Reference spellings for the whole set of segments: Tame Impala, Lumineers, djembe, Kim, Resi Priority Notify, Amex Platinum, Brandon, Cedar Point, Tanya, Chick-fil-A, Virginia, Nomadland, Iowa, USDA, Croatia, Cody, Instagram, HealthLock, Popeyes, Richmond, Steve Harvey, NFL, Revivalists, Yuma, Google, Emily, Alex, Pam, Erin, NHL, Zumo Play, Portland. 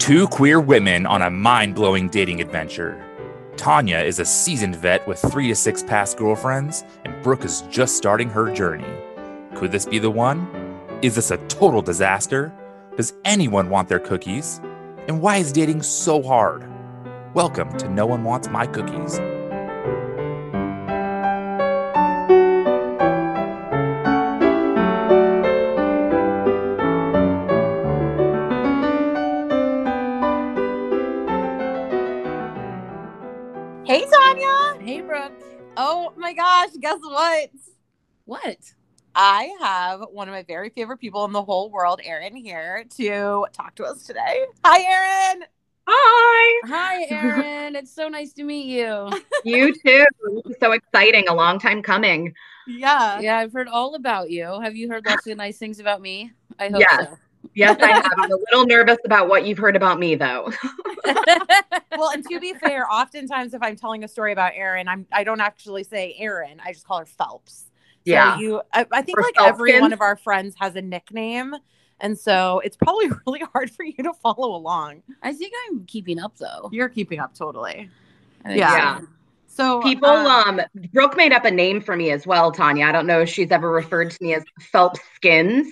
Two queer women on a mind-blowing dating adventure. Tanya is a seasoned vet with 3 to 6 past girlfriends, and Brooke is just starting her journey. Could this be the one? Is this a total disaster? Does anyone want their cookies? And why is dating so hard? Welcome to No One Wants My Cookies. Hey, Tanya. Hey, Brooke. Oh, my gosh. Guess what? What? I have one of my very favorite people in the whole world, Erin, here to talk to us today. Hi, Erin. Hi. Hi, Erin. It's so nice to meet you. You too. So exciting. A long time coming. Yeah. Yeah, I've heard all about you. Have you heard lots of nice things about me? I hope so. Yes, I have. I'm a little nervous about what you've heard about me, though. Well, and to be fair, oftentimes if I'm telling a story about Erin, I don't actually say Erin. I just call her Phelps. So yeah, I think like Phelpskins. Every one of our friends has a nickname, and so it's probably really hard for you to follow along. I think I'm keeping up, though. You're keeping up totally. Yeah. So people, Brooke made up a name for me as well, Tanya. I don't know if she's ever referred to me as Phelpskins.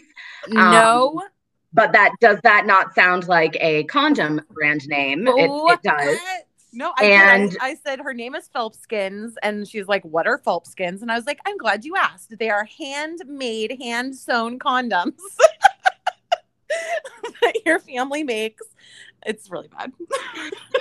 No, but that not sound like a condom brand name? It does. No, I said her name is Phelpskins, and she's like, "What are Phelpskins?" And I was like, "I'm glad you asked. They are handmade, hand-sewn condoms that your family makes." It's really bad.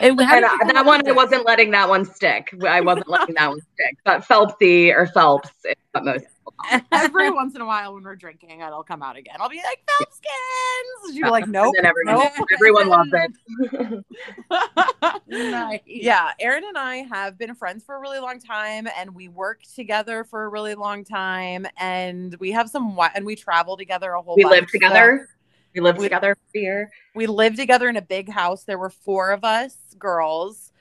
I wasn't letting that one stick. But Phelpsy or Phelps is what most people call. Every once in a while when we're drinking, it'll come out again. I'll be like, Phelpskins. You're like, nope. And then everyone loves it. Nice. Yeah. Erin and I have been friends for a really long time, and we work together for a really long time, and we have and we travel together a whole lot. We live together. We lived together for a year. We lived together in a big house. There were 4 of us girls,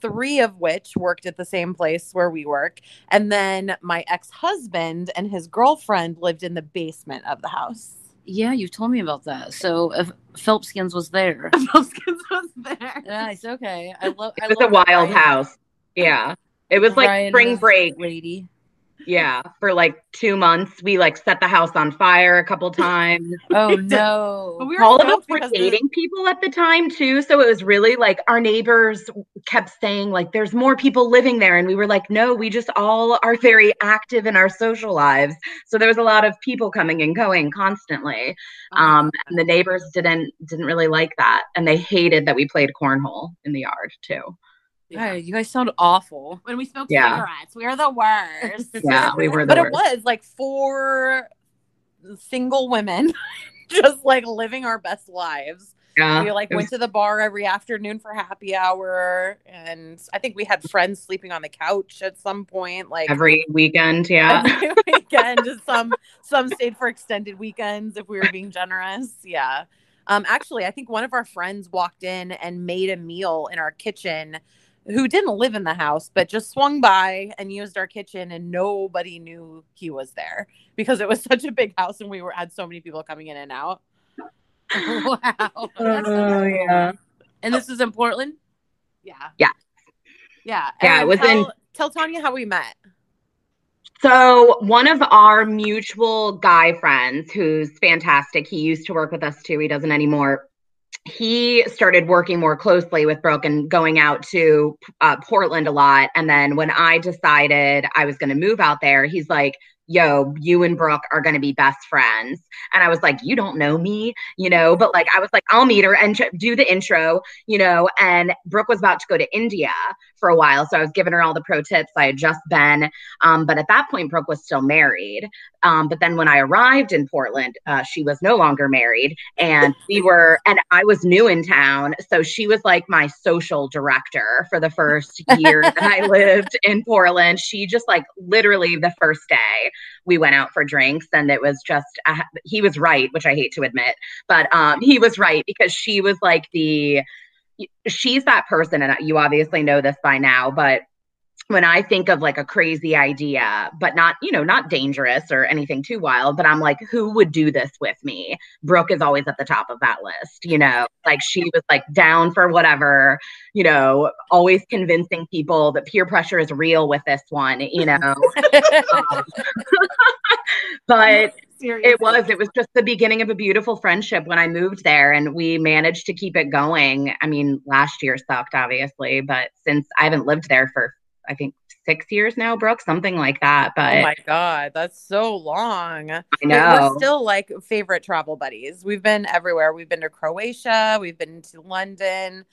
3 of which worked at the same place where we work. And then my ex-husband and his girlfriend lived in the basement of the house. Yeah, you told me about that. So Phelpskins was there. Phelpskins was there. Nice. Okay. It was a wild house. Yeah. It was like Ryan spring break. Lady. Yeah, for like 2 months, we like set the house on fire a couple times. Oh no! But all of us were dating people at the time too, so it was really like our neighbors kept saying like, "There's more people living there," and we were like, "No, we just all are very active in our social lives." So there was a lot of people coming and going constantly, and the neighbors didn't really like that, and they hated that we played cornhole in the yard too. Yeah. You guys sound awful. When we smoked cigarettes, we are the worst. Yeah, we were the worst. But it was like 4 single women just like living our best lives. Yeah. We like went to the bar every afternoon for happy hour. And I think we had friends sleeping on the couch at some point. Like every weekend, yeah. Every weekend. Some stayed for extended weekends if we were being generous. Yeah. Actually, I think one of our friends walked in and made a meal in our kitchen, who didn't live in the house, but just swung by and used our kitchen, and nobody knew he was there because it was such a big house and we had so many people coming in and out. Wow. Oh, yeah. And this is in Portland? Yeah. Yeah. Yeah. Yeah, it was tell Tanya how we met. So one of our mutual guy friends, who's fantastic, he used to work with us too. He doesn't anymore. He started working more closely with Brooke and going out to Portland a lot. And then when I decided I was going to move out there, he's like, yo, you and Brooke are going to be best friends. And I was like, you don't know me, you know, but like, I was like, I'll meet her and do the intro, you know, and Brooke was about to go to India for a while. So I was giving her all the pro tips. I had just been, but at that point, Brooke was still married. But then when I arrived in Portland, she was no longer married, and and I was new in town. So she was like my social director for the first year that I lived in Portland. She just like literally the first day, we went out for drinks, and it was just, he was right, which I hate to admit, but he was right, because she was like she's that person. And you obviously know this by now, but when I think of like a crazy idea, but not, you know, not dangerous or anything too wild, but I'm like, who would do this with me? Brooke is always at the top of that list, you know, like she was like down for whatever, you know, always convincing people that peer pressure is real with this one, you know. But seriously, it was just the beginning of a beautiful friendship when I moved there, and we managed to keep it going. I mean, last year sucked, obviously, but since I haven't lived there for, I think 6 years now, Brooke, something like that. But oh my God, that's so long. I know. We're still like favorite travel buddies. We've been everywhere. We've been to Croatia. We've been to London.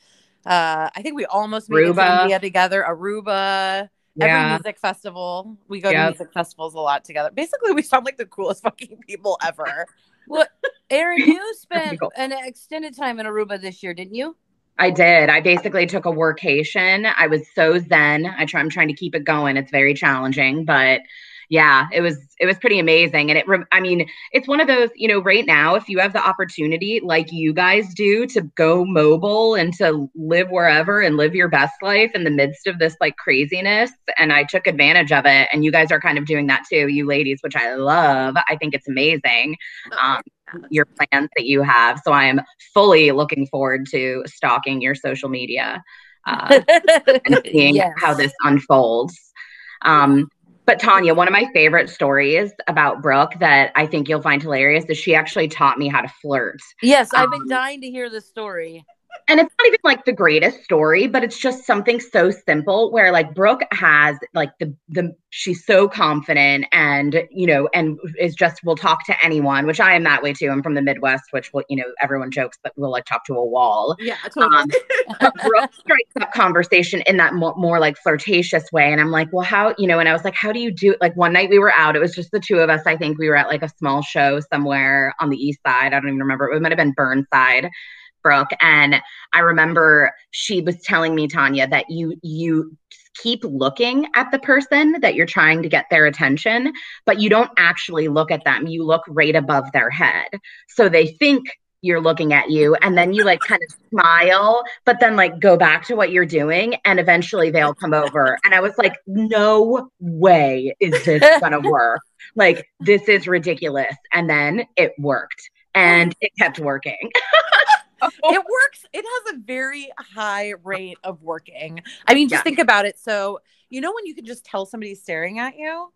I think we almost made it to India together. Aruba. Yeah. Every music festival. We go to music festivals a lot together. Basically, we sound like the coolest fucking people ever. Well, Erin, you spent an extended time in Aruba this year, didn't you? I did. I basically took a workation. I was so zen. I'm trying to keep it going. It's very challenging, but yeah, it was pretty amazing. And it's one of those, you know, right now, if you have the opportunity like you guys do to go mobile and to live wherever and live your best life in the midst of this like craziness. And I took advantage of it. And you guys are kind of doing that too, you ladies, which I love. I think it's amazing. Your plans that you have. So I am fully looking forward to stalking your social media and seeing how this unfolds. But Tanya, one of my favorite stories about Brooke that I think you'll find hilarious is she actually taught me how to flirt. Yes, I've been dying to hear this story. And it's not even like the greatest story, but it's just something so simple where like Brooke has like she's so confident and, you know, and is just, will talk to anyone, which I am that way too. I'm from the Midwest, which will, you know, everyone jokes that we'll like talk to a wall. Yeah. Totally. But Brooke strikes up conversation in that more like flirtatious way. And I'm like, well, how, you know, and I was like, how do you do it? Like one night we were out, it was just the two of us. I think we were at like a small show somewhere on the East Side. I don't even remember. It might've been Burnside, Brooke. And I remember she was telling me, Tanya, that you keep looking at the person that you're trying to get their attention, but you don't actually look at them. You look right above their head. So they think you're looking at you, and then you like kind of smile, but then like go back to what you're doing, and eventually they'll come over. And I was like, no way is this gonna work. Like, this is ridiculous. And then it worked, and it kept working. It works. It has a very high rate of working. I mean, just think about it. So, you know, when you can just tell somebody's staring at you,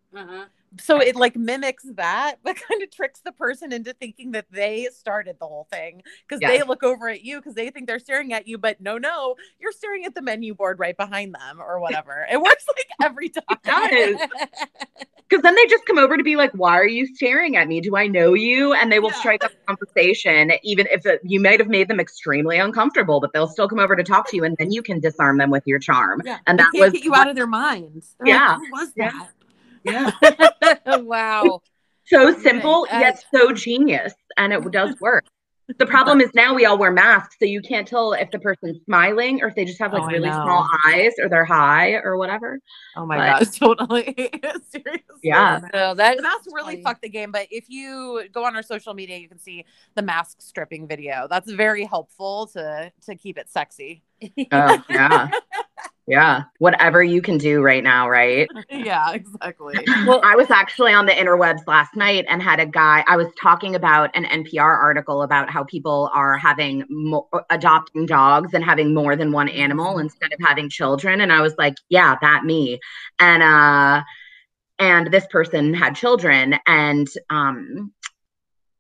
so it like mimics that, but kind of tricks the person into thinking that they started the whole thing because they look over at you because they think they're staring at you. But no, you're staring at the menu board right behind them or whatever. It works like every time. It does. Because then they just come over to be like, why are you staring at me? Do I know you? And they will strike up a conversation, even if you might have made them extremely uncomfortable, but they'll still come over to talk to you. And then you can disarm them with your charm. Yeah. And that was get you out of their minds. They're like, who was that? Yeah. Wow. So simple, yet so genius. And it does work. The problem is now we all wear masks, so you can't tell if the person's smiling or if they just have like really small eyes or they're high or whatever. Oh my God. Totally. Seriously. Yeah. So that's really fucked the game. But if you go on our social media, you can see the mask stripping video. That's very helpful to keep it sexy. Oh, yeah. Yeah. Whatever you can do right now, right? Yeah, exactly. Well, I was actually on the interwebs last night and had a guy, I was talking about an NPR article about how people are having adopting dogs and having more than one animal instead of having children. And I was like, yeah, that me. And this person had children and,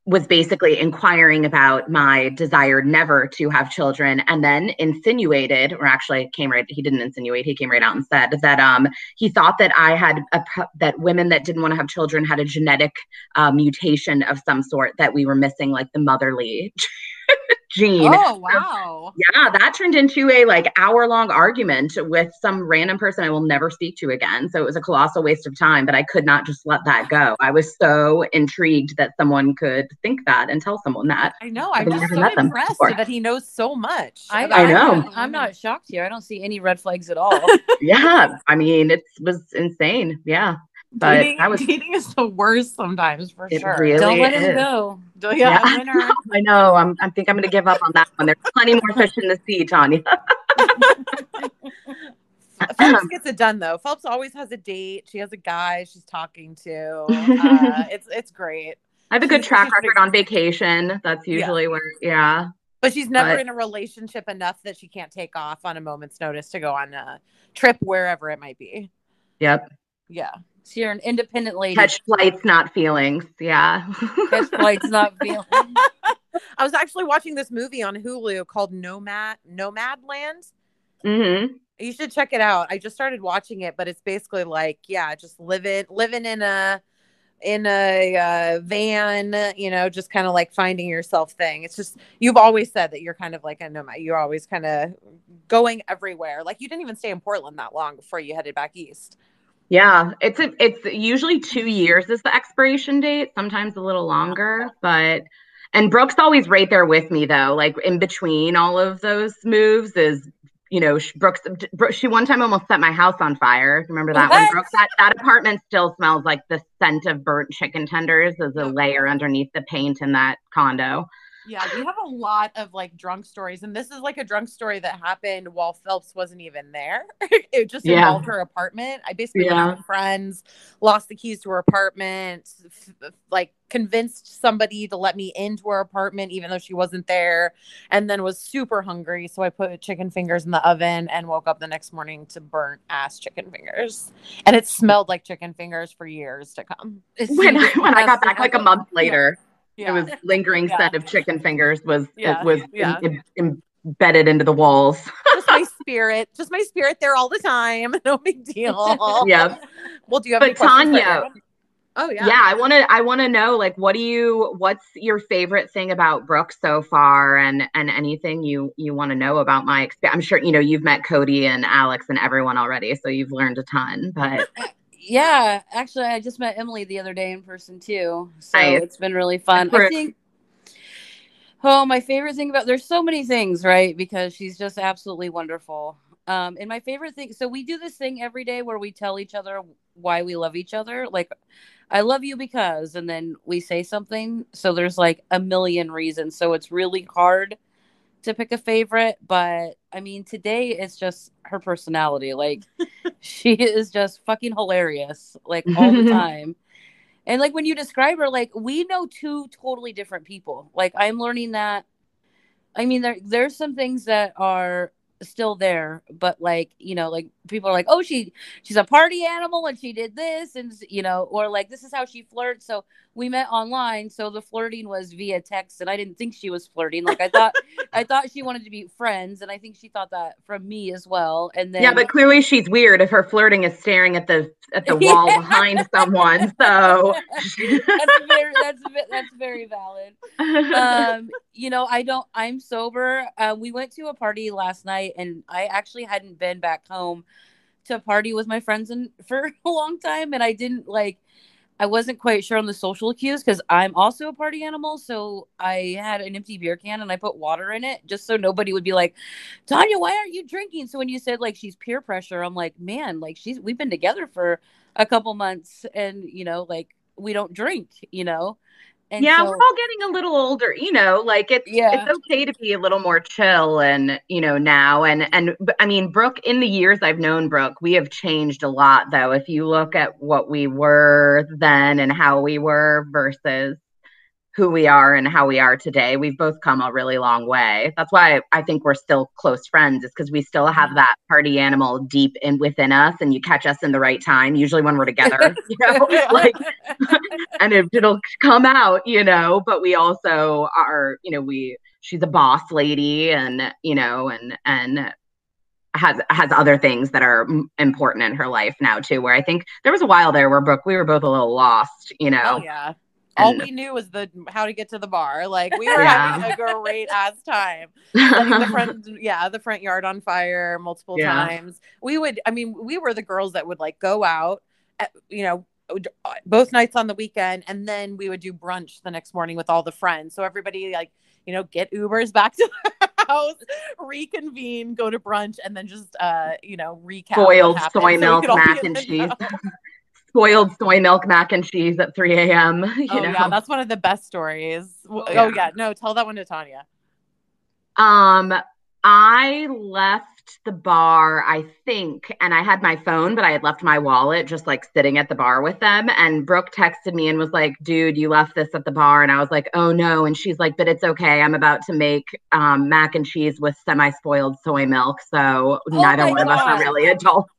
was basically inquiring about my desire never to have children, and then insinuated, or actually came right, he didn't insinuate, he came right out and said that he thought that I had, that women that didn't want to have children had a genetic mutation of some sort, that we were missing like the motherly gene. Oh, wow. So, yeah, that turned into a like hour-long argument with some random person I will never speak to again. So it was a colossal waste of time, but I could not just let that go. I was so intrigued that someone could think that and tell someone that. I know. I'm just so impressed that he knows so much. I know. I'm not shocked here. I don't see any red flags at all. Yeah. I mean, it was insane. Yeah. But dating is the worst sometimes, for sure. Really don't let him go. Do you have a winner? I know. I think I'm going to give up on that one. There's plenty more fish in the sea, Tanya. Phelps gets it done though. Phelps always has a date. She has a guy she's talking to. It's great. I have a good track record on vacation. That's usually where, But she's never in a relationship enough that she can't take off on a moment's notice to go on a trip wherever it might be. Yep. Yeah. So you're an independent lady. Catch flights, not feelings. Yeah. Catch flights, not feelings. I was actually watching this movie on Hulu called Nomadland. Mm-hmm. You should check it out. I just started watching it, but it's basically like, just living in a van, you know, just kind of like finding yourself thing. It's just, you've always said that you're kind of like a nomad. You're always kind of going everywhere. Like you didn't even stay in Portland that long before you headed back east. Yeah. It's usually 2 years is the expiration date. Sometimes a little longer, and Brooke's always right there with me though. Like in between all of those moves is, you know, Brooke, she one time almost set my house on fire. Remember that one? Brooke, that apartment still smells like the scent of burnt chicken tenders as a layer underneath the paint in that condo. Yeah, we have a lot of like drunk stories. And this is like a drunk story that happened while Phelps wasn't even there. It just involved her apartment. I basically went out with friends, lost the keys to her apartment, like convinced somebody to let me into her apartment, even though she wasn't there, and then was super hungry. So I put chicken fingers in the oven and woke up the next morning to burnt ass chicken fingers. And it smelled like chicken fingers for years to come. When I got back like a month later. Yeah. Yeah. It was lingering scent of chicken fingers was embedded into the walls. just my spirit there all the time. No big deal. Yeah. Well, do you have any questions? Tanya. Oh yeah. Yeah. I want to know, like, what's your favorite thing about Brooke so far and anything you want to know about my experience? I'm sure, you know, you've met Cody and Alex and everyone already, so you've learned a ton, but yeah, actually, I just met Emily the other day in person too, so it's been really fun. I think, my favorite thing about, there's so many things, right? Because she's just absolutely wonderful. And my favorite thing, so we do this thing every day where we tell each other why we love each other. Like, I love you because, and then we say something. So there's like a million reasons. So it's really hard to pick a favorite, but I mean, today it's just her personality. Like, she is just fucking hilarious, like, all the time. And like, when you describe her, like, we know two totally different people. Like, I'm learning that. I mean, there's some things that are still there, but like, you know, like, people are like, oh, she's a party animal and she did this, and, you know, or like, this is how she flirts. So we met online, so the flirting was via text, and I didn't think she was flirting. Like, I thought she wanted to be friends, and I think she thought that from me as well. And then but clearly she's weird if her flirting is staring at the wall behind someone. So that's very valid. You know, I'm sober. We went to a party last night, and I actually hadn't been back home to party with my friends for a long time, and I wasn't quite sure on the social cues because I'm also a party animal. So I had an empty beer can and I put water in it just so nobody would be like, Tanya, why aren't you drinking? So when you said like she's peer pressure, I'm like, man, like we've been together for a couple months, and, you know, like, we don't drink, you know. And we're all getting a little older, you know, like it's okay to be a little more chill, and, you know, now. And I mean, Brooke, in the years I've known Brooke, we have changed a lot though. If you look at what we were then and how we were versus who we are and how we are today, we've both come a really long way. That's why I think we're still close friends, is because we still have that party animal deep in within us, and you catch us in the right time, usually when we're together, you know, like, and it'll come out, you know. But we also are, you know, she's a boss lady, and, you know, and has other things that are important in her life now too, where I think there was a while there where Brooke, we were both a little lost, you know. Oh, yeah. All we knew was how to get to the bar. Like, we were having a great ass time. Letting the front yard on fire multiple times. We were the girls that would like go out, you know, both nights on the weekend, and then we would do brunch the next morning with all the friends. So everybody, like, you know, get Ubers back to the house, reconvene, go to brunch, and then just you know, recap. Boiled soy milk, mac and cheese. Boiled soy milk mac and cheese at 3 a.m. You know? Yeah, that's one of the best stories. Oh yeah, no, tell that one to Tanya. I left left the bar, I think, and I had my phone, but I had left my wallet just like sitting at the bar with them. And Brooke texted me and was like, dude, you left this at the bar. And I was like, oh no. And she's like, but it's okay. I'm about to make mac and cheese with semi-spoiled soy milk. So neither one of us are really adults.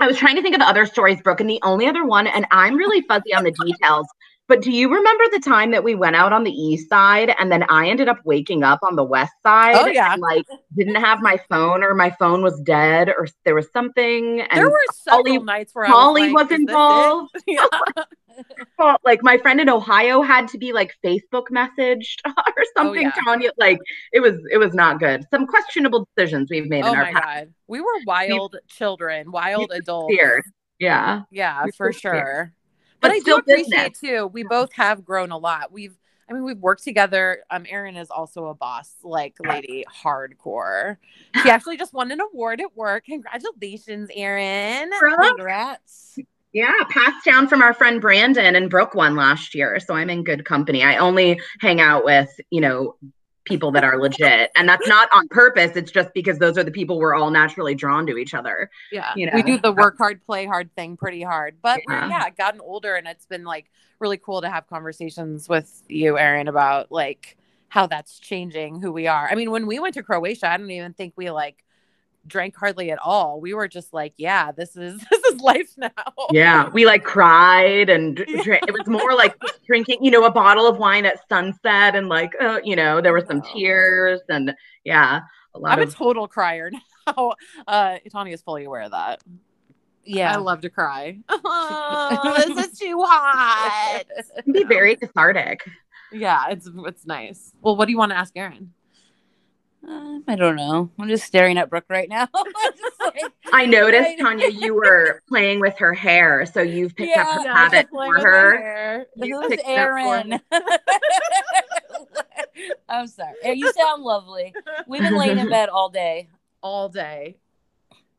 I was trying to think of other stories, Brooke, and the only other one, and I'm really fuzzy on the details, but do you remember the time that we went out on the east side and then I ended up waking up on the west side? Oh, yeah. And, like, didn't have my phone, or my phone was dead, or there was something. And there were several nights where Molly was involved. Yeah. Well, like, my friend in Ohio had to be like Facebook messaged or something. Oh, yeah. Tanya, like, it was not good. Some questionable decisions we've made in our past. God. We were wild children, wild adults. Yeah. Yeah, for sure. But I do appreciate too, we both have grown a lot. We've worked together. Erin is also a boss, like, lady, hardcore. She actually just won an award at work. Congratulations, Erin. Congrats. Yeah, passed down from our friend Brandon, and Brooke won last year. So I'm in good company. I only hang out with, people that are legit. And that's not on purpose. It's just because those are the people we're all naturally drawn to each other. Yeah. We do the work hard, play hard thing pretty hard. But we've gotten older, and it's been like really cool to have conversations with you, Erin, about like how that's changing who we are. I mean, when we went to Croatia, I don't even think we like drank hardly at all. We were just like, yeah, this is life now. Yeah, we like cried and it was more like drinking, a bottle of wine at sunset, and like, there were some tears, and yeah, a lot. I'm a total crier now. Tanya is fully aware of that. Yeah, I love to cry. Oh, this is too hot. It can be very cathartic. Yeah, it's nice. Well, what do you want to ask Erin? I don't know. I'm just staring at Brooke right now. I noticed, Tanya, you were playing with her hair, so you've picked up her habit for her. This is Erin. I'm sorry. You sound lovely. We've been laying in bed all day. All day.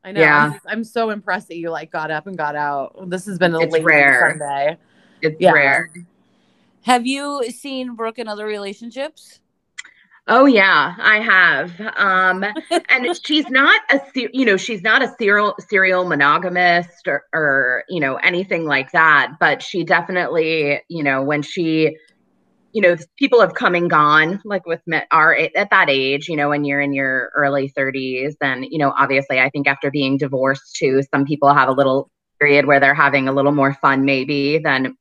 I know. Yeah. I'm so impressed that you like got up and got out. This has been late Sunday. It's rare. Have you seen Brooke in other relationships? Oh yeah, I have. And she's not a serial monogamist or anything like that, but she definitely, when she, people have come and gone, like with at that age, when you're in your early 30s, and, obviously I think after being divorced too, some people have a little period where they're having a little more fun maybe than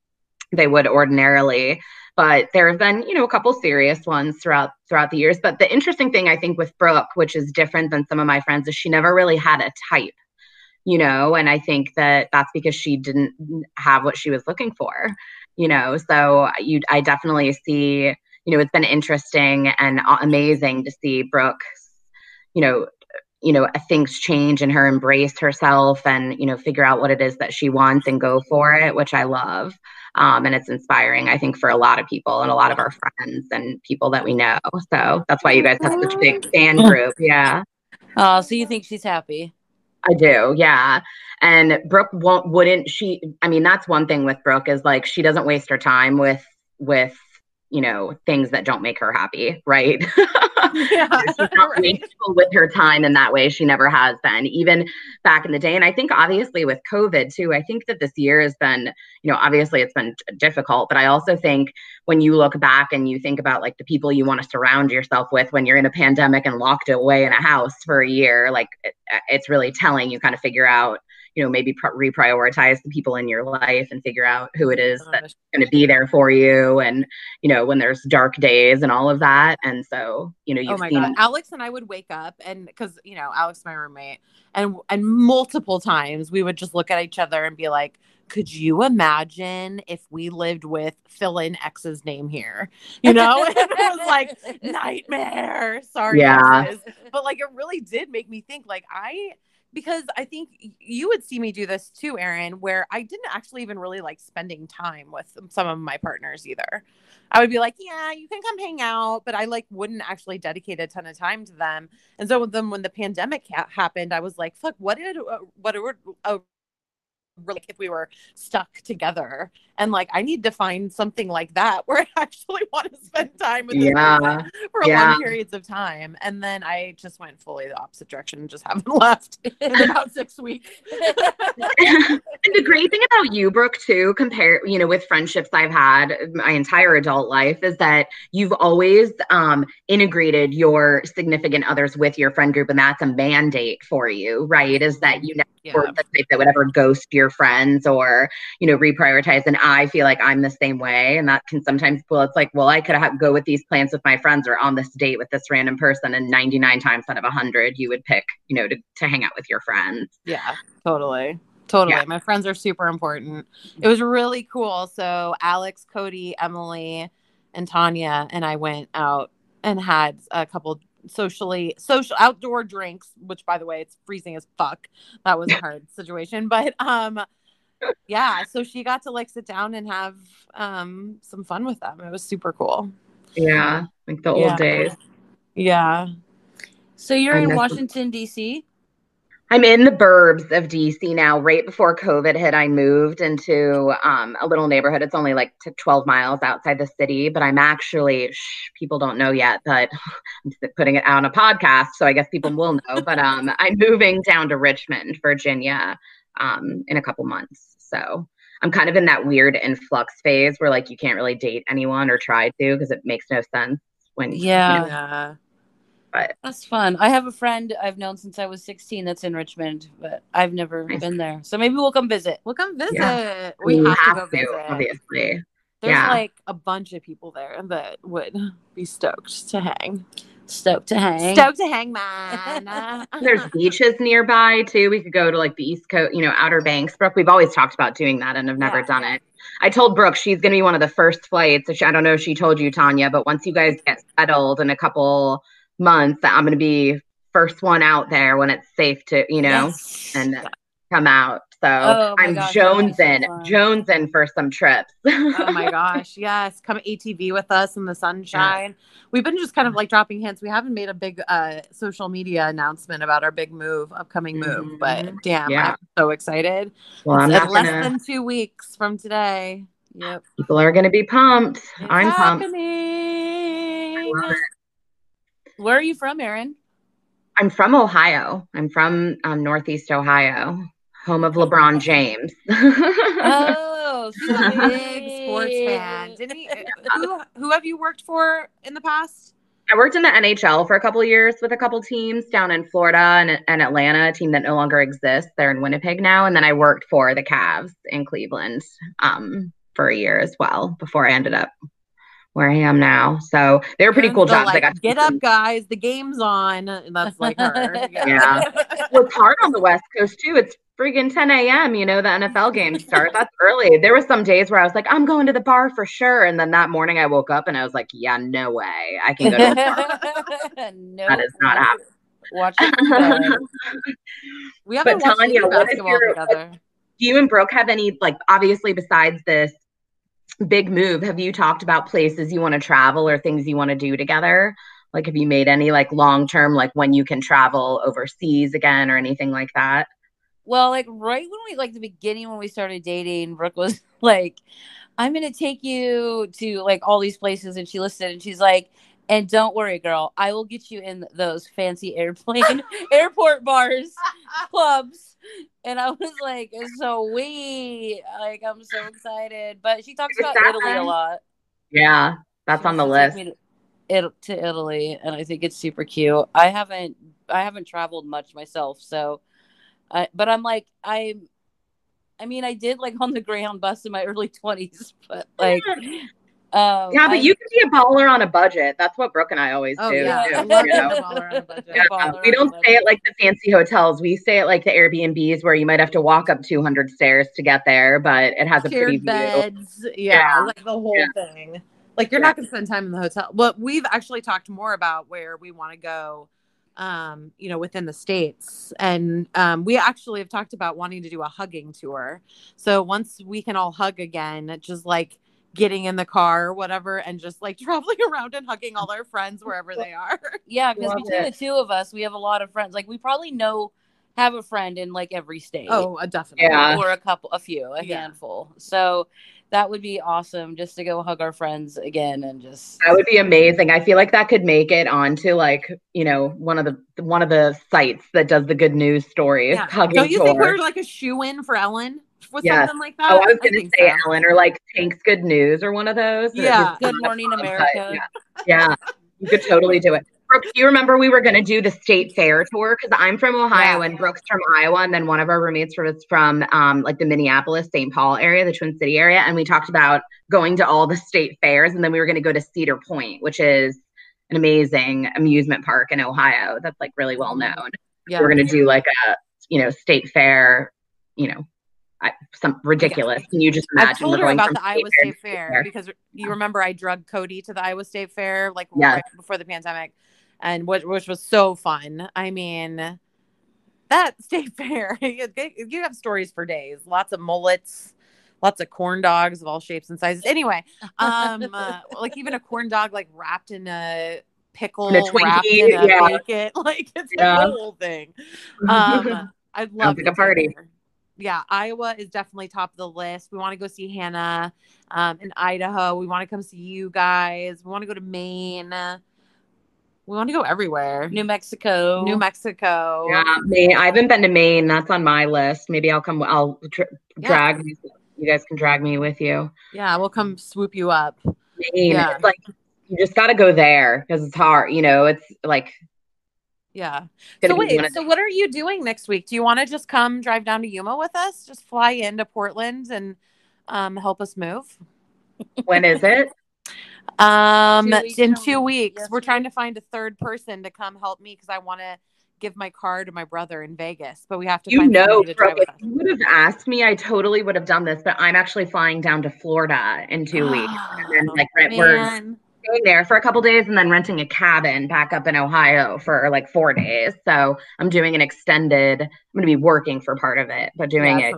they would ordinarily. But there have been, a couple serious ones throughout the years. But the interesting thing, I think, with Brooke, which is different than some of my friends, is she never really had a type, and I think that that's because she didn't have what she was looking for, So I definitely see, it's been interesting and amazing to see Brooke's, things change and her embrace herself and, figure out what it is that she wants and go for it, which I love. And it's inspiring, I think, for a lot of people and a lot of our friends and people that we know. So that's why you guys have such a big fan group. Yeah. So you think she's happy? I do. Yeah. And Brooke that's one thing with Brooke is like, she doesn't waste her time with, things that don't make her happy. Right. Yeah, she's not wasteful with her time in that way. She never has been, even back in the day. And I think obviously with COVID too, I think that this year has been, obviously it's been difficult, but I also think when you look back and you think about like the people you want to surround yourself with when you're in a pandemic and locked away in a house for a year, like it's really telling. You kind of figure out, maybe reprioritize the people in your life and figure out who it is that's going to be there for you. And, when there's dark days and all of that. And so, you've God. Alex and I would wake up and because, Alex, my roommate, and multiple times we would just look at each other and be like, could you imagine if we lived with fill in X's name here? And it was like nightmare. Sorry. Yeah. X's. But like, it really did make me think like because I think you would see me do this too, Erin, where I didn't actually even really like spending time with some of my partners either. I would be like, yeah, you can come hang out, but I like wouldn't actually dedicate a ton of time to them. And so then when the pandemic happened, I was like, fuck, what if we were stuck together And like, I need to find something like that where I actually want to spend time with them for long periods of time. And then I just went fully the opposite direction and just haven't left in about 6 weeks. And the great thing about you, Brooke, too, compared, you know, with friendships I've had my entire adult life, is that you've always integrated your significant others with your friend group. And that's a mandate for you, right? Is that you never were the type that would ever ghost your friends or, you know, reprioritize. And I feel like I'm the same way. And that can sometimes, well, it's like, well, I could go with these plans with my friends or on this date with this random person. And 99 times out of 100, you would pick, you know, to hang out with your friends. Yeah, totally. Totally. Yeah. My friends are super important. It was really cool. So Alex, Cody, Emily, and Tanya and I went out and had a couple social outdoor drinks, which by the way, it's freezing as fuck. That was a hard situation. But yeah, so she got to like sit down and have some fun with them. It was super cool. Yeah, like the old days. Yeah. So you're in Washington, D.C.? I'm in the burbs of D.C. now. Right before COVID hit, I moved into a little neighborhood. It's only like 12 miles outside the city, but I'm actually, people don't know yet, but I'm putting it out on a podcast, so I guess people will know. But I'm moving down to Richmond, Virginia in a couple months. So I'm kind of in that weird influx phase where like you can't really date anyone or try to because it makes no sense when you know. But that's fun. I have a friend I've known since I was 16 that's in Richmond, but I've never been there. So maybe we'll come visit. Yeah. We have to go visit. Obviously. There's like a bunch of people there that would be stoked to hang. Man. There's beaches nearby too. We could go to like the East Coast, you know, Outer Banks. Brooke, we've always talked about doing that and have never done it. I told Brooke she's going to be one of the first flights. I don't know if she told you, Tanya, but once you guys get settled in a couple months, that I'm going to be first one out there when it's safe to, you know, and come out. So I'm jonesing for some trips. Oh my gosh. Yes. Come ATV with us in the sunshine. Yeah. We've been just kind of like dropping hints. We haven't made a big social media announcement about our big move, upcoming move, but damn, I'm so excited. Well, it's less than 2 weeks from today. Yep. People are going to be pumped. I'm pumped. I love it. Where are you from, Erin? I'm from Ohio. I'm from Northeast Ohio, home of LeBron James. Oh, she's a big sports fan. Who have you worked for in the past? I worked in the NHL for a couple of years with a couple teams down in Florida and Atlanta, a team that no longer exists. They're in Winnipeg now. And then I worked for the Cavs in Cleveland for a year as well before I ended up where I am now. So they were pretty cool jobs. Like, I got get up, guys. The game's on. And that's like her. Yeah. Well, it's hard on the West Coast, too. It's friggin' 10 a.m., you know, the NFL games start. That's early. There were some days where I was like, I'm going to the bar for sure. And then that morning I woke up and I was like, yeah, no way. I can go to the bar. That is not happening. We haven't watched basketball together. Do you and Brooke have any, like, obviously besides this big move, have you talked about places you want to travel or things you want to do together? Like, have you made any like long-term, like when you can travel overseas again or anything like that? Well, like right when we, like the beginning, when we started dating, Brooke was like, I'm going to take you to like all these places. And she listed and she's like, and don't worry, girl, I will get you in those fancy airport bars, clubs. And I was like, it's so sweet. Like, I'm so excited. But she talks about Italy a lot. Yeah, that's on the list. To Italy, and I think it's super cute. I haven't traveled much myself, so but I'm like, I mean, I did like on the Greyhound bus in my early 20s, but like but you can be a baller on a budget. That's what Brooke and I always do. Yeah. I love a baller on a budget. Yeah. We don't stay at like the fancy hotels. We stay at like the Airbnbs where you might have to walk up 200 stairs to get there, but it has a pretty beds. View. Yeah, like the whole thing. Like you're not going to spend time in the hotel. But we've actually talked more about where we want to go, you know, within the States. And we actually have talked about wanting to do a hugging tour. So once we can all hug again, just like getting in the car or whatever and just like traveling around and hugging all our friends wherever they are. Yeah, because between the two of us, we have a lot of friends. Like we probably have a friend in like every state. Oh, definitely. Yeah. Or a few, a handful. So that would be awesome, just to go hug our friends again and just. That would be amazing. I feel like that could make it onto, like, you know, one of the sites that does the good news stories. Yeah. Hugging. Don't you think we're like a shoe-in for Ellen? With yes. something like that? Oh, I was going to say so. Ellen, or like Tank's Good News or one of those. Yeah. Good Morning America. Yeah. You could totally do it. Brooke, do you remember we were going to do the state fair tour? Because I'm from Ohio and Brooke's from Iowa. And then one of our roommates was from like the Minneapolis, St. Paul area, the Twin City area. And we talked about going to all the state fairs. And then we were going to go to Cedar Point, which is an amazing amusement park in Ohio. That's like really well known. Yeah. We're going to do like a, you know, state fair, you know, some ridiculous. Yeah. Can you just imagine? I told her about the Iowa State Fair because you remember I drugged Cody to the Iowa State Fair like right before the pandemic, and which was so fun. I mean, that state fair, you have stories for days. Lots of mullets, lots of corn dogs of all shapes and sizes. Anyway, like even a corn dog like wrapped in a pickle, wrapped in a blanket, like it's a whole thing. I'd love like a party. Fair. Yeah, Iowa is definitely top of the list. We want to go see Hannah in Idaho. We want to come see you guys. We want to go to Maine. We want to go everywhere. New Mexico. Yeah, Maine. I haven't been to Maine. That's on my list. Maybe I'll come. I'll drag me. You guys can drag me with you. Yeah, we'll come swoop you up. Maine. Yeah. It's like you just got to go there because it's hard. You know, it's like. Yeah. So wait, so what are you doing next week? Do you want to just come drive down to Yuma with us? Just fly into Portland and help us move? When is it? In 2 weeks. Yes. We're trying to find a third person to come help me because I want to give my car to my brother in Vegas. But we have to find somebody to drive with us. You would have asked me, I totally would have done this, but I'm actually flying down to Florida in 2 weeks. And then like we're staying there for a couple days and then renting a cabin back up in Ohio for like 4 days. So I'm doing an extended, I'm going to be working for part of it, but doing it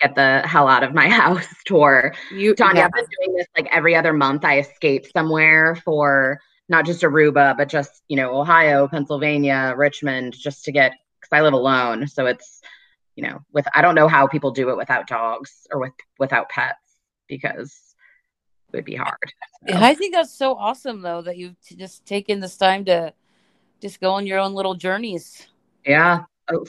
get the hell out of my house tour. Tanya, I've been doing this like every other month. I escape somewhere for not just Aruba, but just, you know, Ohio, Pennsylvania, Richmond, just to get, because I live alone. So it's, you know, I don't know how people do it without dogs or without pets because would be hard. So. I think that's so awesome though, that you've just taken this time to just go on your own little journeys. Yeah.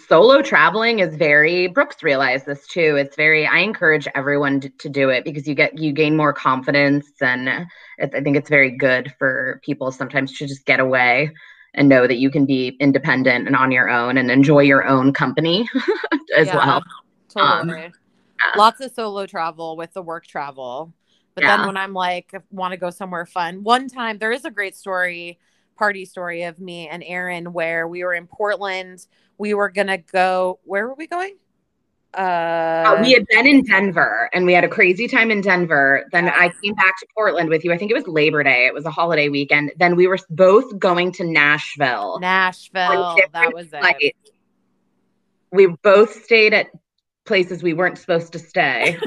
Solo traveling is very, Brooke's realized this too. It's very, I encourage everyone to do it because you gain more confidence and I think it's very good for people sometimes to just get away and know that you can be independent and on your own and enjoy your own company as well. Totally. Lots of solo travel with the work travel. But then when I'm like, want to go somewhere fun. One time, there is a great party story of me and Erin where we were in Portland. We were going to go, where were we going? We had been in Denver and we had a crazy time in Denver. Then I came back to Portland with you. I think it was Labor Day. It was a holiday weekend. Then we were both going to Nashville. That was it. We both stayed at places we weren't supposed to stay.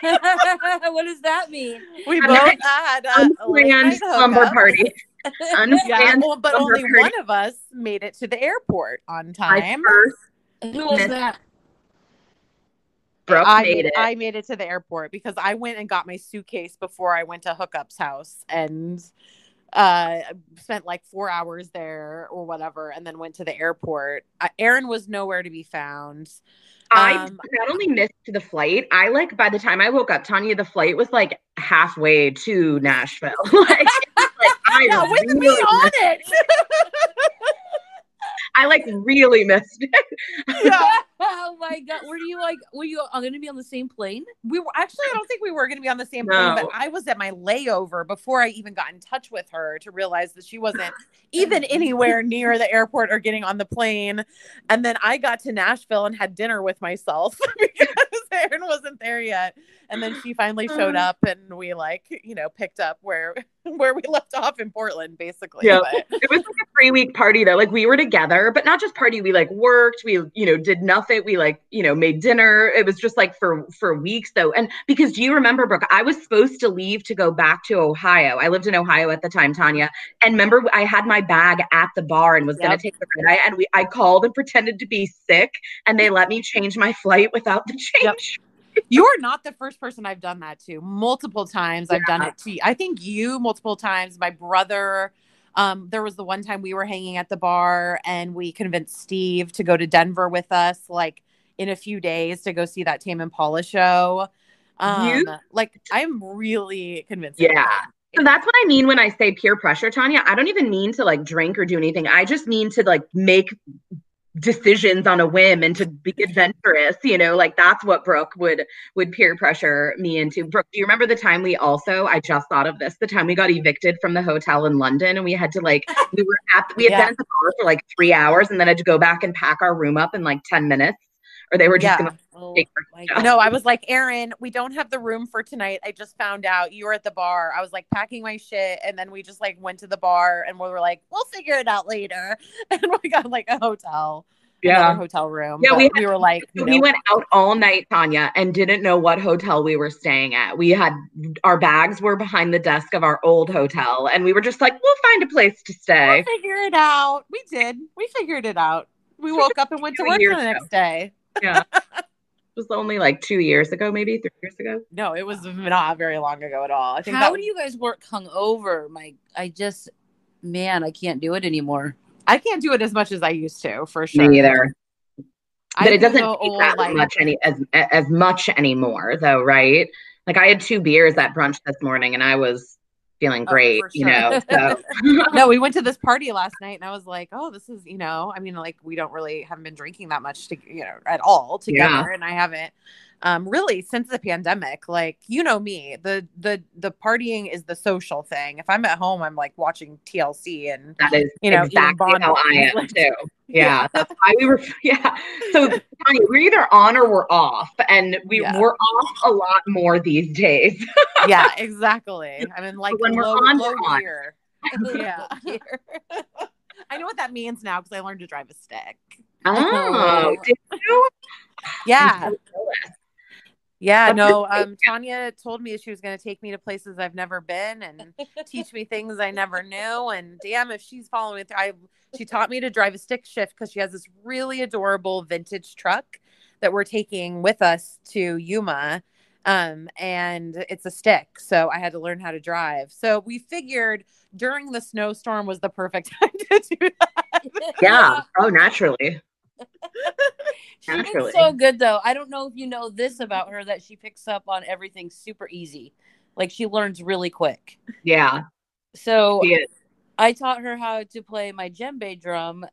What does that mean? We both had an unplanned slumber party. But only one of us made it to the airport on time. Who was that? Brooke made it. I made it to the airport because I went and got my suitcase before I went to Hookup's house and spent like 4 hours there or whatever, and then went to the airport. Erin was nowhere to be found. I not only missed the flight, I like by the time I woke up, Tanya, the flight was like halfway to Nashville. I like really missed it. Oh my God. Were you going to be on the same plane? We were actually, I don't think we were going to be on the same plane, but I was at my layover before I even got in touch with her to realize that she wasn't even anywhere near the airport or getting on the plane. And then I got to Nashville and had dinner with myself because Erin wasn't there yet. And then she finally showed up and we like, you know, picked up where we left off in Portland, basically. Yeah. But. It was like a 3-week party though. Like we were together, but not just party. We like worked, we, you know, did nothing. We like, you know, made dinner. It was just like for weeks though. And because do you remember, Brooke, I was supposed to leave to go back to Ohio. I lived in Ohio at the time, Tanya. And remember I had my bag at the bar and was going to take the red eye. And I called and pretended to be sick and they let me change my flight without the change. Yep. You're not the first person I've done that to. Multiple times I've done it to, I think, you multiple times. My brother, there was the one time we were hanging at the bar and we convinced Steve to go to Denver with us, like in a few days, to go see that Tame Impala show. Like, I'm really convinced. Yeah. So that's what I mean when I say peer pressure, Tanya. I don't even mean to like drink or do anything. I just mean to like make decisions on a whim and to be adventurous, you know, like that's what Brooke would peer pressure me into. Brooke, do you remember the time we also, I just thought of this, the time we got evicted from the hotel in London and we had to like, we had been at the bar for like 3 hours and then had to go back and pack our room up in like 10 minutes or they were just going to take her stuff. No, I was like, Erin, we don't have the room for tonight. I just found out you were at the bar. I was like packing my shit. And then we just like went to the bar and we were like, we'll figure it out later. And we got like a hotel. Yeah. Hotel room. Yeah, we were like, we went out all night, Tanya, and didn't know what hotel we were staying at. We had, our bags were behind the desk of our old hotel. And we were just like, we'll find a place to stay. We'll figure it out. We did. We figured it out. We woke up and went to work the next day. Yeah. It was only like 2 years ago, maybe 3 years ago. No, it was not very long ago at all. I think How do you guys work hungover? I can't do it anymore. I can't do it as much as I used to, for sure. Me either. But it doesn't take that as much anymore, though, right? Like I had 2 beers at brunch this morning, and I was feeling great, you know. So. No, we went to this party last night, and I was like, "Oh, this is, you know." I mean, like we haven't been drinking that much, at all together, and I haven't really since the pandemic. Like, you know me, the partying is the social thing. If I'm at home, I'm like watching TLC, and that is exactly how I am too. Yeah, that's why we were. Yeah, so Tanya, we're either on or we're off, and we're off a lot more these days. Yeah, exactly. I mean, like when we're on. Yeah, I know what that means now because I learned to drive a stick. Oh, did you? Yeah. Yeah, no, Tanya told me she was going to take me to places I've never been and teach me things I never knew. And damn, if she's following it, she taught me to drive a stick shift because she has this really adorable vintage truck that we're taking with us to Yuma. And it's a stick. So I had to learn how to drive. So we figured during the snowstorm was the perfect time to do that. Yeah. Oh, naturally. She did so good though. I don't know if you know this about her, that she picks up on everything super easy. Like she learns really quick. Yeah. So I taught her how to play my djembe drum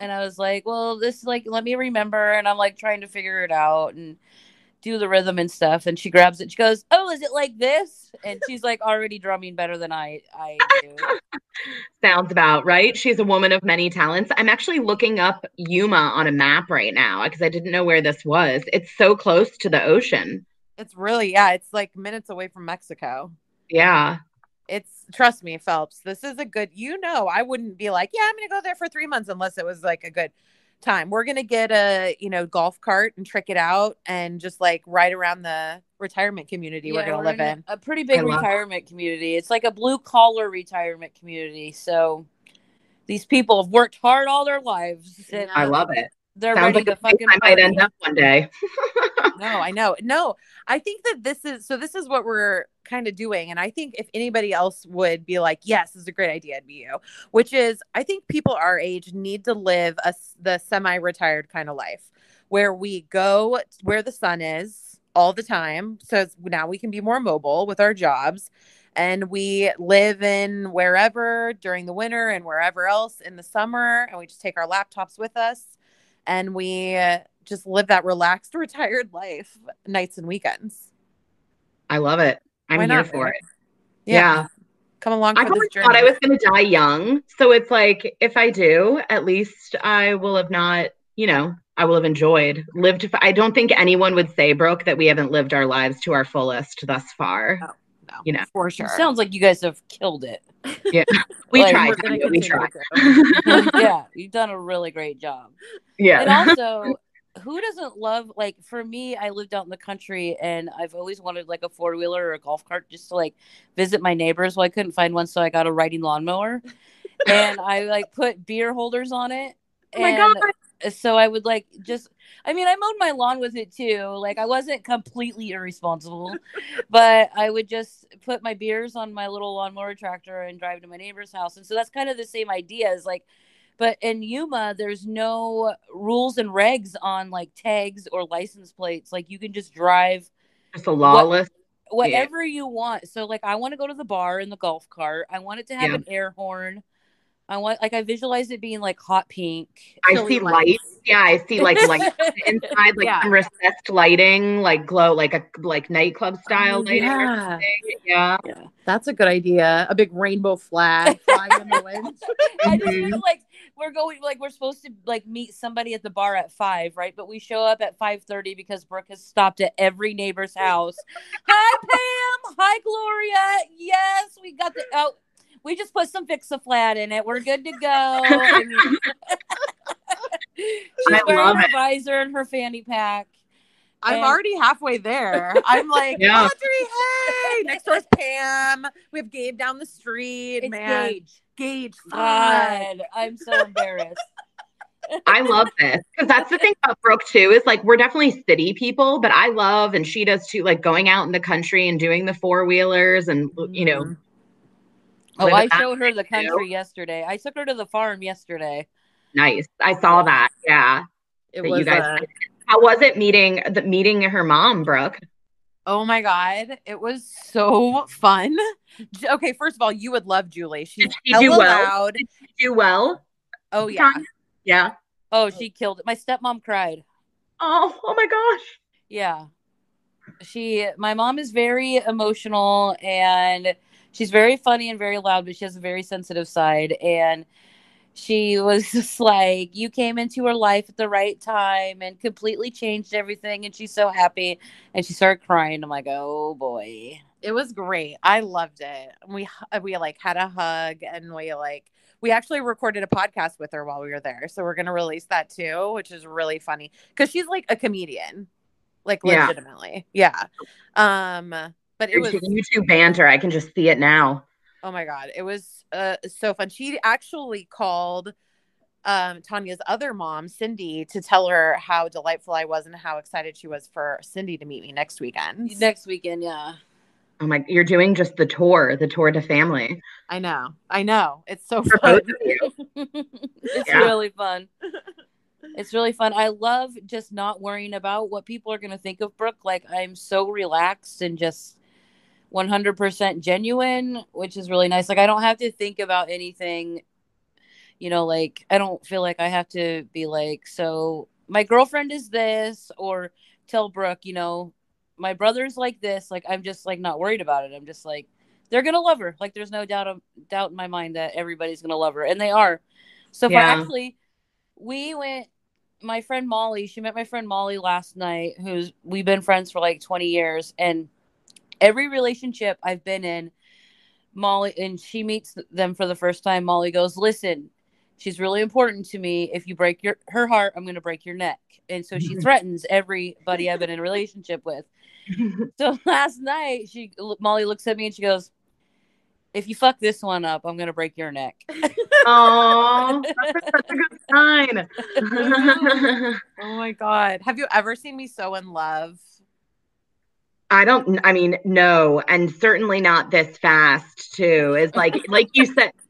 and I was like, well, this like, let me remember. And I'm like trying to figure it out and do the rhythm and stuff. And she grabs it. She goes, oh, is it like this? And she's like already drumming better than I do. Sounds about right. She's a woman of many talents. I'm actually looking up Yuma on a map right now because I didn't know where this was. It's so close to the ocean. It's really, it's like minutes away from Mexico. Yeah. Trust me, Phelps, this is a good, I wouldn't be like, I'm going to go there for 3 months unless it was like a good time. We're going to get a, golf cart and trick it out and just like ride around the retirement community we're going to live in. A pretty big retirement community. It's like a blue collar retirement community. So these people have worked hard all their lives. And I love it. They're Sounds ready like to fucking I might end up one day. No, I know. No, I think that this is what we're kind of doing. And I think if anybody else would be like, yes, this is a great idea, it'd be you, which is, I think people our age need to live the semi-retired kind of life where we go where the sun is all the time. So now we can be more mobile with our jobs and we live in wherever during the winter and wherever else in the summer. And we just take our laptops with us. And we just live that relaxed, retired life nights and weekends. I love it. I'm here for it. Yeah. Come along for this journey. I thought I was going to die young. So it's like, if I do, at least I will have not, I will have lived. I don't think anyone would say, Brooke, that we haven't lived our lives to our fullest thus far. Oh, no, for sure. It sounds like you guys have killed it. Yeah, we tried. We tried. Yeah, you've done a really great job. Yeah. And also, who doesn't love, like, for me, I lived out in the country and I've always wanted like a 4-wheeler or a golf cart just to like visit my neighbors. Well, I couldn't find one, so I got a riding lawnmower and I like put beer holders on it. Oh my God. So I would like just, I mean, I mowed my lawn with it too. Like I wasn't completely irresponsible, but I would just put my beers on my little lawnmower tractor and drive to my neighbor's house. And so that's kind of the same idea as like, but in Yuma, there's no rules and regs on like tags or license plates. Like you can just drive. It's a lawless. Whatever you want. So like, I want to go to the bar in the golf cart. I want it to have an air horn. I want, like, I visualize it being like hot pink. I see lights. Yeah, I see like lights inside, like some recessed lighting, like glow, like a like nightclub style lighting. Yeah. Yeah, that's a good idea. A big rainbow flag flying in the wind. I just feel like we're going, like we're supposed to like meet somebody at the bar at 5, right? But we show up at 5:30 because Brooke has stopped at every neighbor's house. Hi Pam. Hi Gloria. Yes, we got the we just put some Fix-A-Flat in it. We're good to go. She's wearing her visor and her fanny pack. I'm already halfway there. I'm like, hey, next door's Pam. We have Gabe down the street. It's man. Gage. God, I'm so embarrassed. I love this because that's the thing about Brooke too is like we're definitely city people, but I love, and she does too, like going out in the country and doing the four-wheelers and, you know, oh, I showed her the country yesterday. I took her to the farm yesterday. Nice. I saw that. Yeah. It was. You guys, how was it meeting her mom, Brooke? Oh my God, it was so fun. Okay, first of all, you would love Julie. She's hella loud. Did she do well? Oh yeah. Yeah. Oh, she killed it. My stepmom cried. Oh my gosh. Yeah. My mom is very emotional and she's very funny and very loud, but she has a very sensitive side. And she was just like, you came into her life at the right time and completely changed everything. And she's so happy. And she started crying. I'm like, oh, boy. It was great. I loved it. We like had a hug and we actually recorded a podcast with her while we were there. So we're going to release that, too, which is really funny because she's like a comedian, like legitimately. Yeah. But it was YouTube banter. I can just see it now. Oh my God. It was so fun. She actually called Tanya's other mom, Cindy, to tell her how delightful I was and how excited she was for Cindy to meet me next weekend. Yeah. Oh my, you're doing just the tour to family. I know. It's so fun. It's really fun. It's really fun. I love just not worrying about what people are going to think of Brooke. Like I'm so relaxed and just 100% genuine, which is really nice. Like I don't have to think about anything, you know, like I don't feel like I have to be like, so my girlfriend is this or tell Brooke, you know, my brother's like this. Like I'm just like not worried about it. I'm just like, they're going to love her. Like there's no doubt in my mind that everybody's going to love her. And they are. So if I actually, my friend Molly, she met my friend Molly last night, we've been friends for like 20 years. And every relationship I've been in, Molly, and she meets them for the first time, Molly goes, listen, she's really important to me. If you break her heart, I'm going to break your neck. And so she threatens everybody I've been in a relationship with. So last night, Molly looks at me and she goes, if you fuck this one up, I'm going to break your neck. Oh, that's such a good sign. Oh, my God. Have you ever seen me so in love? No. And certainly not this fast, too. It's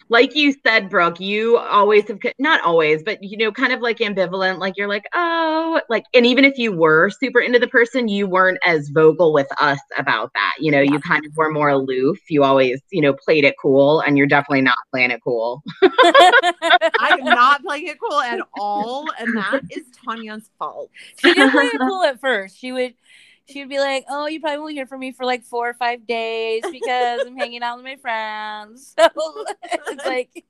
like you said, Brooke, you always have, not always, but, you know, kind of like ambivalent, like you're like, oh, like, and even if you were super into the person, you weren't as vocal with us about that. You know, you kind of were more aloof. You always, you know, played it cool, and you're definitely not playing it cool. I'm not playing it cool at all. And that is Tanya's fault. She didn't play it cool at first. She would be like, oh, you probably won't hear from me for like 4 or 5 days because I'm hanging out with my friends. So it's like,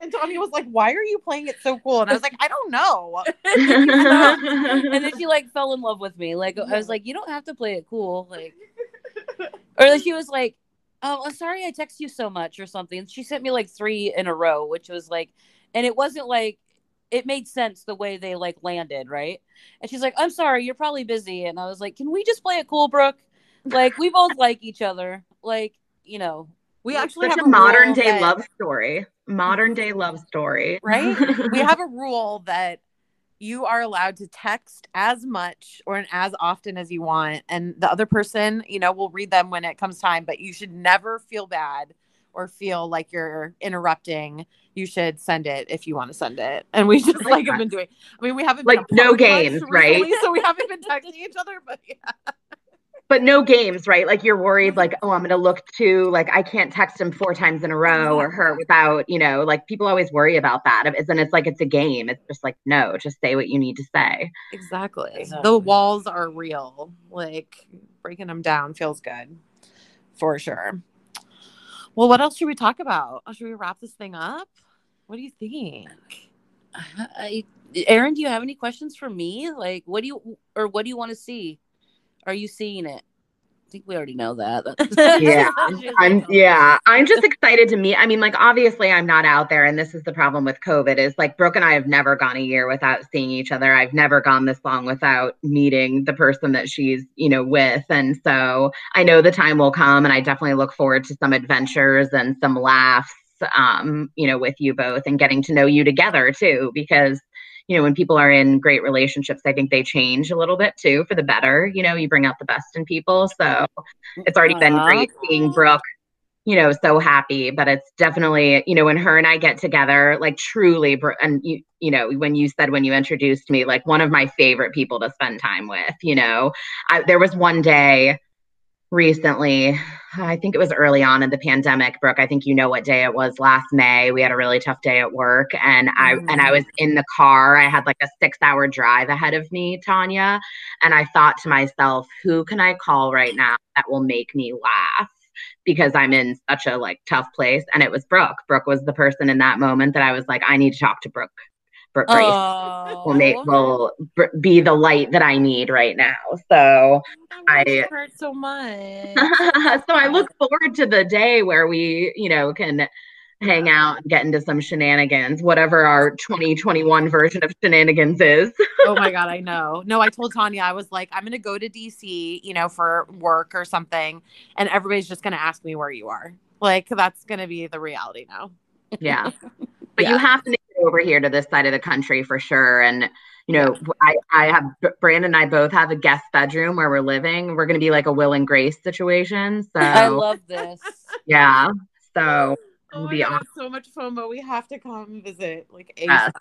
and Tanya was like, why are you playing it so cool? And I was like, I don't know. And then she like fell in love with me. Like, I was like, you don't have to play it cool. Like, or she was like, oh, sorry, I text you so much or something. And she sent me like 3 in a row, which was like, and it wasn't like, it made sense the way they like landed. Right. And she's like, I'm sorry, you're probably busy. And I was like, can we just play it cool, Brooke? Like we both like each other. Like, you know, we actually have a modern day love story, right? We have a rule that you are allowed to text as much or as often as you want. And the other person, you know, will read them when it comes time, but you should never feel bad or feel like you're interrupting. You should send it if you want to send it. And we just like have been doing, I mean, we haven't like been no games, right? So we haven't been texting each other, but yeah. But no games, right? Like you're worried, like, oh, I'm going to look too, like I can't text him 4 times in a row or her without, you know, like people always worry about that. And it's like, it's a game. It's just like, no, just say what you need to say. Exactly. Exactly. The walls are real. Like breaking them down feels good for sure. Well, what else should we talk about? Should we wrap this thing up? What do you think? Erin, do you have any questions for me? Like, what do you want to see? Are you seeing it? I think we already know that. Yeah. I'm just excited to meet. I mean, like, obviously I'm not out there, and this is the problem with COVID is like Brooke and I have never gone a year without seeing each other. I've never gone this long without meeting the person that she's, you know, with. And so I know the time will come, and I definitely look forward to some adventures and some laughs, you know, with you both and getting to know you together too, because you know, when people are in great relationships, I think they change a little bit too for the better. You know, you bring out the best in people. So it's already been great seeing Brooke, you know, so happy. But it's definitely, you know, when her and I get together, like truly, and you know, when you said, when you introduced me, like one of my favorite people to spend time with, you know, there was one day recently, I think it was early on in the pandemic, Brooke, I think you know what day it was last May. We had a really tough day at work, and I was in the car. I had like a 6-hour drive ahead of me, Tanya. And I thought to myself, who can I call right now that will make me laugh? Because I'm in such a like tough place. And it was Brooke. Brooke was the person in that moment that I was like, I need to talk to Brooke. Will be the light that I need right now. So I heard so much. So I look forward to the day where we, you know, can hang out and get into some shenanigans, whatever our 2021 version of shenanigans is. Oh my God, I know. No, I told Tanya, I was like, I'm going to go to DC, you know, for work or something. And everybody's just going to ask me where you are. Like, that's going to be the reality now. Yeah. But yeah. You have to over here to this side of the country for sure. And, you know, I have Brandon and I both have a guest bedroom where we're living. We're going to be like a Will and Grace situation. So I love this. Yeah. So it'll be awesome. So much fun, but we have to come visit like ASAP. Yes.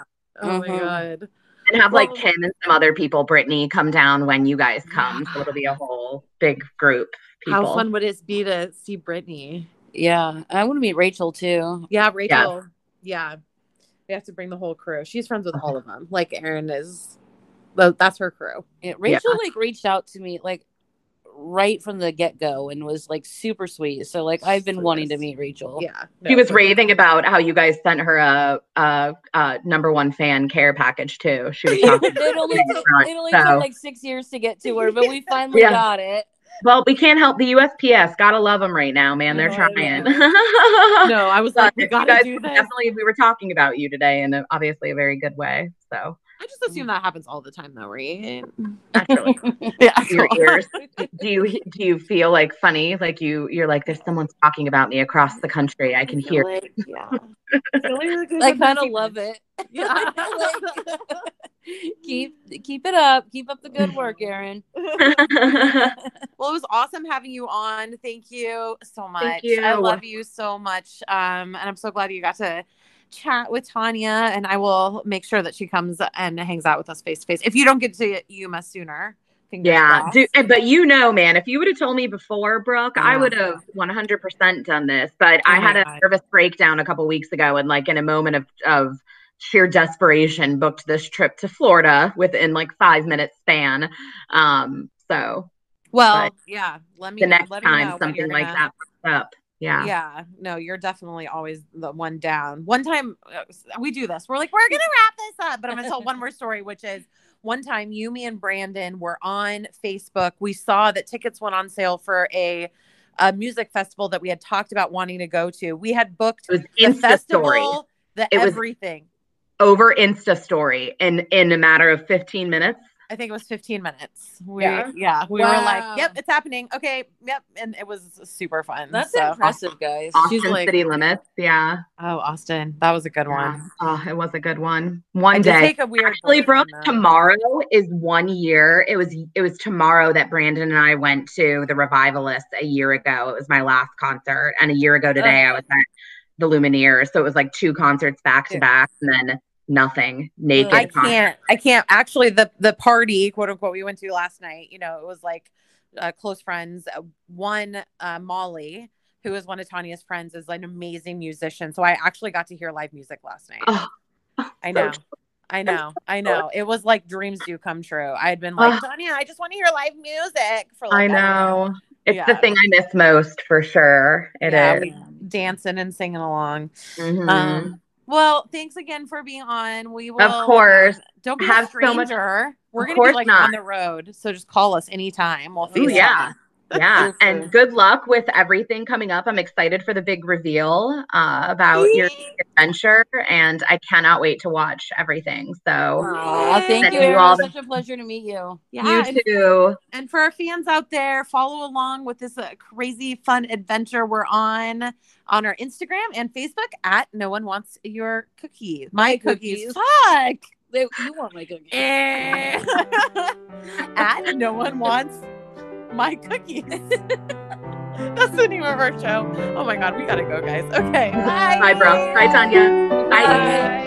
Oh my God. And have like Kim and some other people, Brittany, come down when you guys come. So it'll be a whole big group. People. How fun would it be to see Brittany? Yeah. I want to meet Rachel too. Yeah. Rachel. Yeah. We have to bring the whole crew. She's friends with all of them. Like Erin is, that's her crew. Yeah, Rachel like reached out to me like right from the get go and was like super sweet. So like I've been wanting to meet Rachel. Yeah, she was raving about how you guys sent her a #1 fan care package too. She was talking. It only took like 6 years to get to her, but we finally got it. Well, we can't help the USPS. Gotta love them right now, man. They're trying. No, I was like, we gotta do this. Definitely, we were talking about you today in obviously a very good way. So I just assume that happens all the time, though, right? Naturally. Yeah. Your ears. Do you feel like funny? Like you're like, there's someone talking about me across the country. I can hear. Like, yeah. I kind of love it. Yeah. Like, keep it up. Keep up the good work, Erin. Well, it was awesome having you on. Thank you so much. Thank you. I love you so much. And I'm so glad you got to chat with Tanya, and I will make sure that she comes and hangs out with us face to face. If you don't get to Yuma sooner. Yeah. But you know, man, if you would have told me before, Brooke, I would have 100% done this, but I had a nervous breakdown a couple weeks ago, and like in a moment of sheer desperation booked this trip to Florida within like 5 minute span. Let me know the next time something like that pops up. Yeah. Yeah. No, you're definitely always the one down. One time we do this. We're like, we're going to wrap this up. But I'm going to tell one more story, which is one time you, me, and Brandon were on Facebook. We saw that tickets went on sale for a music festival that we had talked about wanting to go to. We had booked the festival, everything. Over Insta story in a matter of 15 minutes. I think it was 15 minutes. We were like, yep, it's happening. Okay. Yep. And it was super fun. That's impressive, guys. Austin City Limits. Yeah. Oh, Austin. That was a good one. Oh, it was a good one. One day. Take a weird actually, Brooke, tomorrow is 1 year. It was tomorrow that Brandon and I went to the Revivalists a year ago. It was my last concert. And a year ago today, I was at the Lumineers. So it was like 2 concerts back to back. And then nothing naked. I can't. Actually, the party, quote unquote, we went to last night, you know, it was like close friends. Molly, who is one of Tanya's friends, is an amazing musician. So I actually got to hear live music last night. I know. It was like dreams do come true. I had been like, Tanya, I just want to hear live music for like. I know. It's the thing I miss most for sure. It is dancing and singing along. Mm-hmm. Well, thanks again for being on. We will, of course, don't be a stranger. So much, we're going to be like on the road, so just call us anytime. We'll face yeah. And good luck with everything coming up. I'm excited for the big reveal about your adventure, and I cannot wait to watch everything. So, thank you. It was such a pleasure to meet you. Yeah, you too. And for our fans out there, follow along with this crazy, fun adventure we're on our Instagram and Facebook at No One Wants Your Cookies. My cookies. Fuck. You want my cookies. At No One Wants My Cookies. That's the name of our show. Oh my God, we gotta go, guys. Okay. Bye. Bye, bro. Bye, Tanya. Bye. Bye.